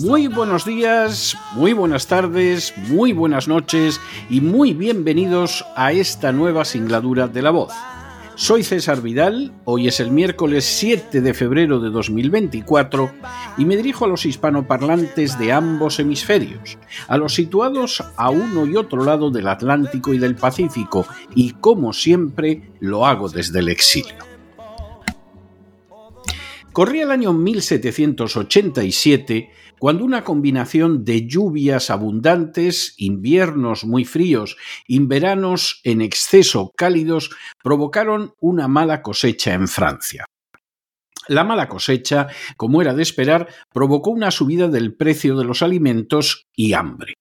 Muy buenos días, muy buenas tardes, muy buenas noches y muy bienvenidos a esta nueva singladura de La Voz. Soy César Vidal, hoy es el miércoles 7 de febrero de 2024 y me dirijo a los hispanoparlantes de ambos hemisferios, a los situados a uno y otro lado del Atlántico y del Pacífico, y como siempre lo hago desde el exilio. Corría el año 1787 cuando una combinación de lluvias abundantes, inviernos muy fríos y veranos en exceso cálidos provocaron una mala cosecha en Francia. La mala cosecha, como era de esperar, provocó una subida del precio de los alimentos y hambre.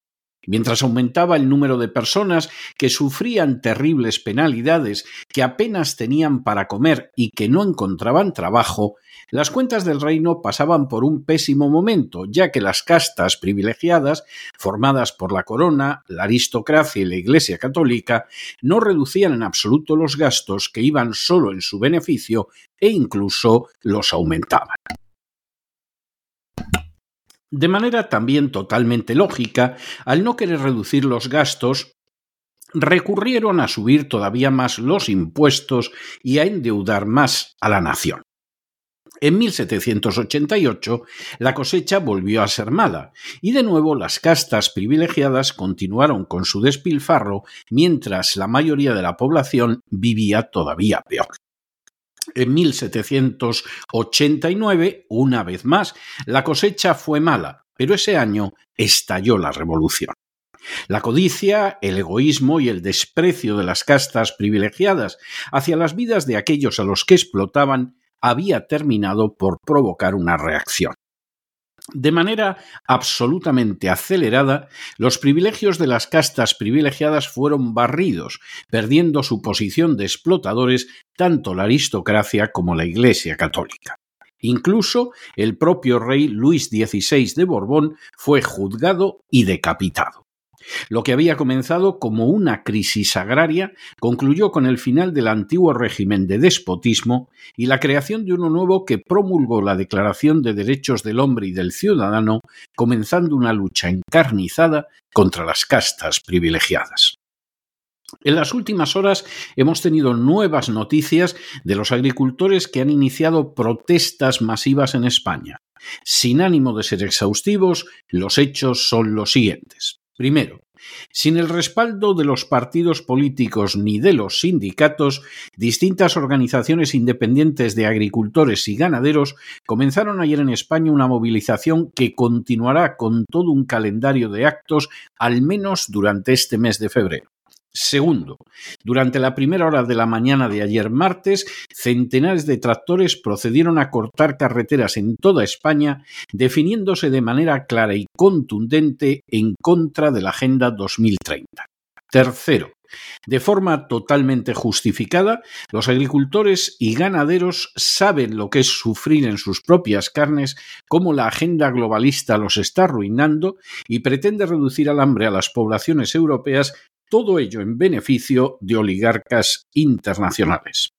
Mientras aumentaba el número de personas que sufrían terribles penalidades, que apenas tenían para comer y que no encontraban trabajo, las cuentas del reino pasaban por un pésimo momento, ya que las castas privilegiadas, formadas por la corona, la aristocracia y la Iglesia católica, no reducían en absoluto los gastos que iban solo en su beneficio e incluso los aumentaban. De manera también totalmente lógica, al no querer reducir los gastos, recurrieron a subir todavía más los impuestos y a endeudar más a la nación. En 1788, la cosecha volvió a ser mala y de nuevo las castas privilegiadas continuaron con su despilfarro mientras la mayoría de la población vivía todavía peor. En 1789, una vez más, la cosecha fue mala, pero ese año estalló la revolución. La codicia, el egoísmo y el desprecio de las castas privilegiadas hacia las vidas de aquellos a los que explotaban había terminado por provocar una reacción. De manera absolutamente acelerada, los privilegios de las castas privilegiadas fueron barridos, perdiendo su posición de explotadores tanto la aristocracia como la Iglesia católica. Incluso el propio rey Luis XVI de Borbón fue juzgado y decapitado. Lo que había comenzado como una crisis agraria concluyó con el final del antiguo régimen de despotismo y la creación de uno nuevo que promulgó la Declaración de Derechos del Hombre y del Ciudadano, comenzando una lucha encarnizada contra las castas privilegiadas. En las últimas horas hemos tenido nuevas noticias de los agricultores que han iniciado protestas masivas en España. Sin ánimo de ser exhaustivos, los hechos son los siguientes. Primero, sin el respaldo de los partidos políticos ni de los sindicatos, distintas organizaciones independientes de agricultores y ganaderos comenzaron ayer en España una movilización que continuará con todo un calendario de actos al menos durante este mes de febrero. Segundo, durante la primera hora de la mañana de ayer martes, centenares de tractores procedieron a cortar carreteras en toda España, definiéndose de manera clara y contundente en contra de la Agenda 2030. Tercero, de forma totalmente justificada, los agricultores y ganaderos saben lo que es sufrir en sus propias carnes, cómo la agenda globalista los está arruinando y pretende reducir al hambre a las poblaciones europeas. Todo ello en beneficio de oligarcas internacionales.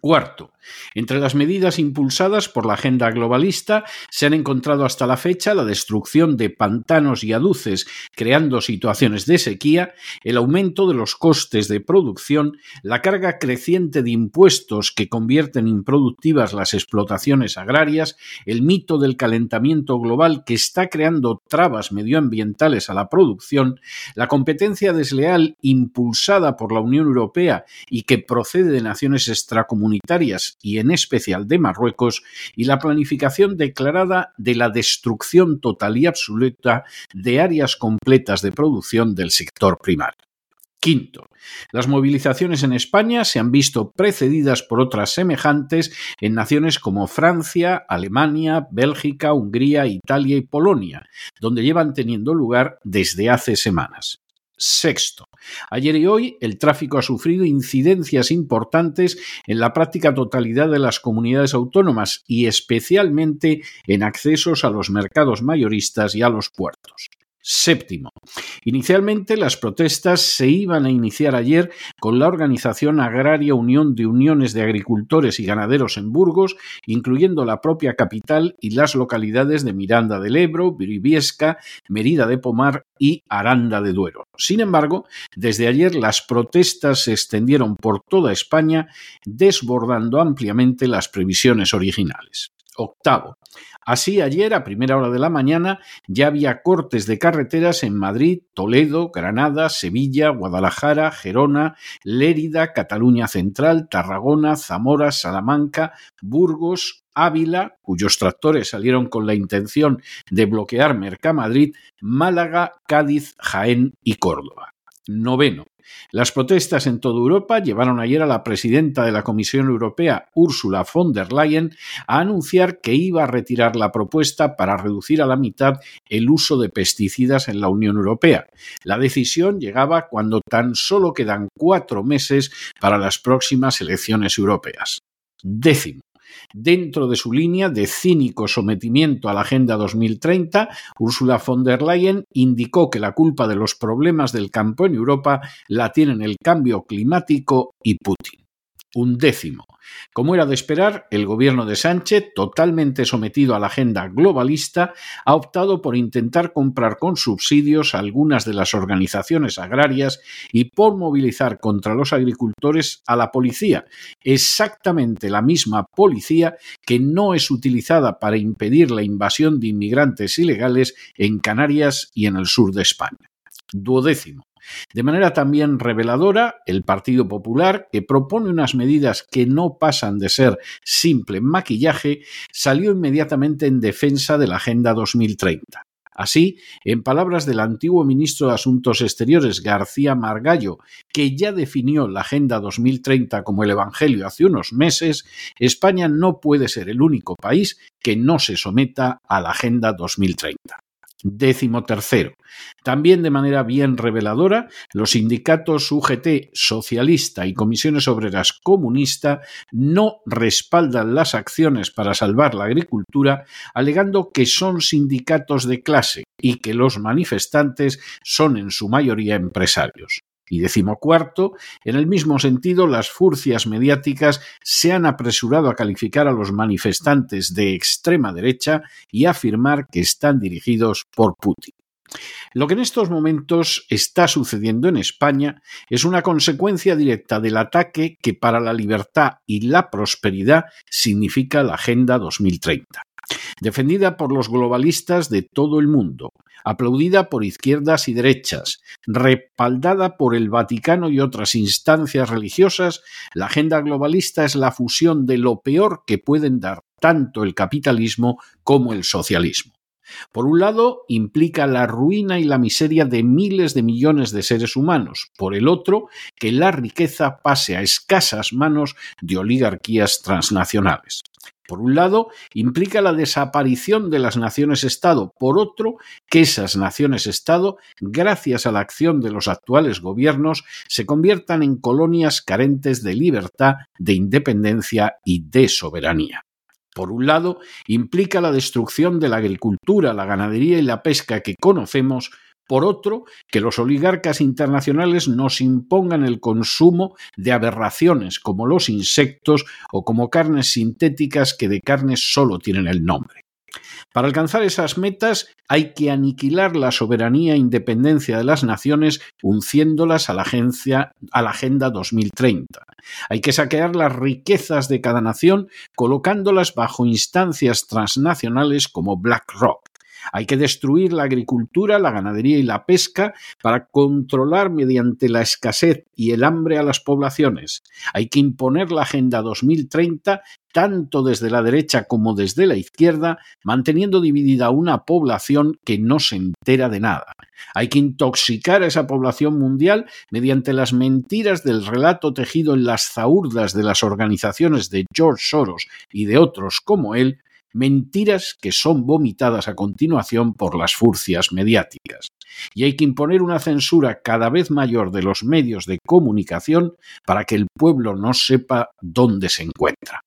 Cuarto, entre las medidas impulsadas por la agenda globalista se han encontrado hasta la fecha la destrucción de pantanos y aduces, creando situaciones de sequía, el aumento de los costes de producción, la carga creciente de impuestos que convierten improductivas las explotaciones agrarias, el mito del calentamiento global que está creando trabas medioambientales a la producción, la competencia desleal impulsada por la Unión Europea y que procede de naciones extracomunitarias y en especial de Marruecos, y la planificación declarada de la destrucción total y absoluta de áreas completas de producción del sector primario. Quinto, las movilizaciones en España se han visto precedidas por otras semejantes en naciones como Francia, Alemania, Bélgica, Hungría, Italia y Polonia, donde llevan teniendo lugar desde hace semanas. Sexto, ayer y hoy el tráfico ha sufrido incidencias importantes en la práctica totalidad de las comunidades autónomas y especialmente en accesos a los mercados mayoristas y a los puertos. Séptimo, inicialmente las protestas se iban a iniciar ayer con la organización agraria Unión de Uniones de Agricultores y Ganaderos en Burgos, incluyendo la propia capital y las localidades de Miranda del Ebro, Briviesca, Merida de Pomar y Aranda de Duero. Sin embargo, desde ayer las protestas se extendieron por toda España, desbordando ampliamente las previsiones originales. Octavo. Así, ayer, a primera hora de la mañana, ya había cortes de carreteras en Madrid, Toledo, Granada, Sevilla, Guadalajara, Gerona, Lérida, Cataluña Central, Tarragona, Zamora, Salamanca, Burgos, Ávila, cuyos tractores salieron con la intención de bloquear Mercamadrid, Málaga, Cádiz, Jaén y Córdoba. Noveno. Las protestas en toda Europa llevaron ayer a la presidenta de la Comisión Europea, Ursula von der Leyen, a anunciar que iba a retirar la propuesta para reducir a la mitad el uso de pesticidas en la Unión Europea. La decisión llegaba cuando tan solo quedan 4 meses para las próximas elecciones europeas. Décimo. Dentro de su línea de cínico sometimiento a la Agenda 2030, Ursula von der Leyen indicó que la culpa de los problemas del campo en Europa la tienen el cambio climático y Putin. Undécimo. Como era de esperar, el gobierno de Sánchez, totalmente sometido a la agenda globalista, ha optado por intentar comprar con subsidios a algunas de las organizaciones agrarias y por movilizar contra los agricultores a la policía, exactamente la misma policía que no es utilizada para impedir la invasión de inmigrantes ilegales en Canarias y en el sur de España. Duodécimo. De manera también reveladora, el Partido Popular, que propone unas medidas que no pasan de ser simple maquillaje, salió inmediatamente en defensa de la Agenda 2030. Así, en palabras del antiguo ministro de Asuntos Exteriores, García Margallo, que ya definió la Agenda 2030 como el Evangelio hace unos meses, España no puede ser el único país que no se someta a la Agenda 2030. Décimo tercero. También de manera bien reveladora, los sindicatos UGT socialista y Comisiones Obreras comunista no respaldan las acciones para salvar la agricultura, alegando que son sindicatos de clase y que los manifestantes son en su mayoría empresarios. Y decimocuarto, en el mismo sentido, las furcias mediáticas se han apresurado a calificar a los manifestantes de extrema derecha y afirmar que están dirigidos por Putin. Lo que en estos momentos está sucediendo en España es una consecuencia directa del ataque que para la libertad y la prosperidad significa la Agenda 2030. Defendida por los globalistas de todo el mundo, aplaudida por izquierdas y derechas, respaldada por el Vaticano y otras instancias religiosas, la agenda globalista es la fusión de lo peor que pueden dar tanto el capitalismo como el socialismo. Por un lado, implica la ruina y la miseria de miles de millones de seres humanos. Por el otro, que la riqueza pase a escasas manos de oligarquías transnacionales. Por un lado, implica la desaparición de las naciones-estado. Por otro, que esas naciones-estado, gracias a la acción de los actuales gobiernos, se conviertan en colonias carentes de libertad, de independencia y de soberanía. Por un lado, implica la destrucción de la agricultura, la ganadería y la pesca que conocemos. Por otro, que los oligarcas internacionales nos impongan el consumo de aberraciones como los insectos o como carnes sintéticas que de carnes solo tienen el nombre. Para alcanzar esas metas hay que aniquilar la soberanía e independencia de las naciones unciéndolas a la Agenda 2030. Hay que saquear las riquezas de cada nación colocándolas bajo instancias transnacionales como BlackRock. Hay que destruir la agricultura, la ganadería y la pesca para controlar mediante la escasez y el hambre a las poblaciones. Hay que imponer la Agenda 2030 tanto desde la derecha como desde la izquierda, manteniendo dividida una población que no se entera de nada. Hay que intoxicar a esa población mundial mediante las mentiras del relato tejido en las zahurdas de las organizaciones de George Soros y de otros como él, mentiras que son vomitadas a continuación por las furcias mediáticas. Y hay que imponer una censura cada vez mayor de los medios de comunicación para que el pueblo no sepa dónde se encuentra.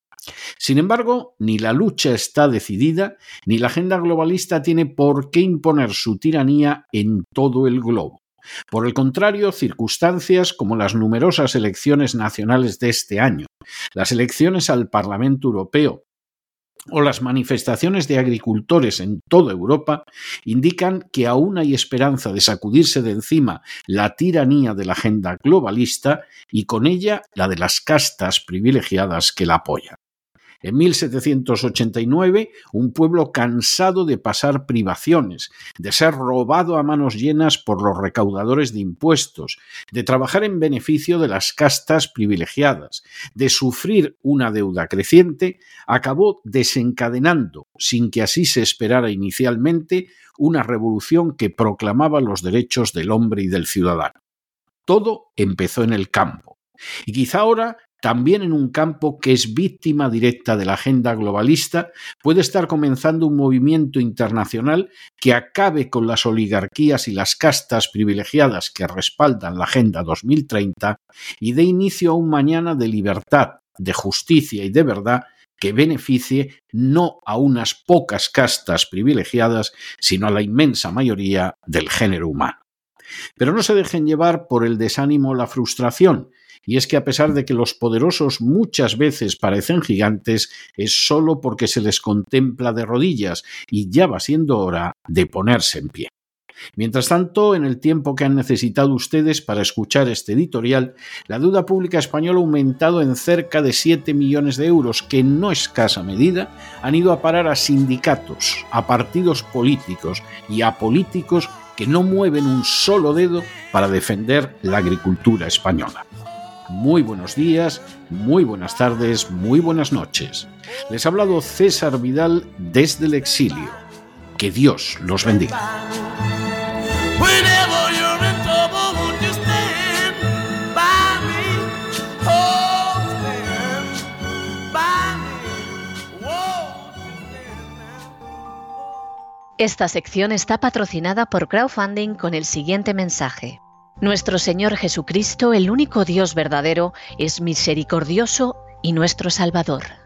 Sin embargo, ni la lucha está decidida, ni la agenda globalista tiene por qué imponer su tiranía en todo el globo. Por el contrario, circunstancias como las numerosas elecciones nacionales de este año, las elecciones al Parlamento Europeo, o las manifestaciones de agricultores en toda Europa indican que aún hay esperanza de sacudirse de encima la tiranía de la agenda globalista y con ella la de las castas privilegiadas que la apoyan. En 1789, un pueblo cansado de pasar privaciones, de ser robado a manos llenas por los recaudadores de impuestos, de trabajar en beneficio de las castas privilegiadas, de sufrir una deuda creciente, acabó desencadenando, sin que así se esperara inicialmente, una revolución que proclamaba los derechos del hombre y del ciudadano. Todo empezó en el campo. Y quizá ahora, también en un campo que es víctima directa de la agenda globalista, puede estar comenzando un movimiento internacional que acabe con las oligarquías y las castas privilegiadas que respaldan la Agenda 2030 y dé inicio a un mañana de libertad, de justicia y de verdad que beneficie no a unas pocas castas privilegiadas, sino a la inmensa mayoría del género humano. Pero no se dejen llevar por el desánimo o la frustración, y es que a pesar de que los poderosos muchas veces parecen gigantes, es solo porque se les contempla de rodillas y ya va siendo hora de ponerse en pie. Mientras tanto, en el tiempo que han necesitado ustedes para escuchar este editorial, la deuda pública española ha aumentado en cerca de 7 millones de euros, que en no escasa medida han ido a parar a sindicatos, a partidos políticos y a políticos que no mueven un solo dedo para defender la agricultura española. Muy buenos días, muy buenas tardes, muy buenas noches. Les ha hablado César Vidal desde el exilio. Que Dios los bendiga. Esta sección está patrocinada por crowdfunding con el siguiente mensaje. Nuestro Señor Jesucristo, el único Dios verdadero, es misericordioso y nuestro Salvador.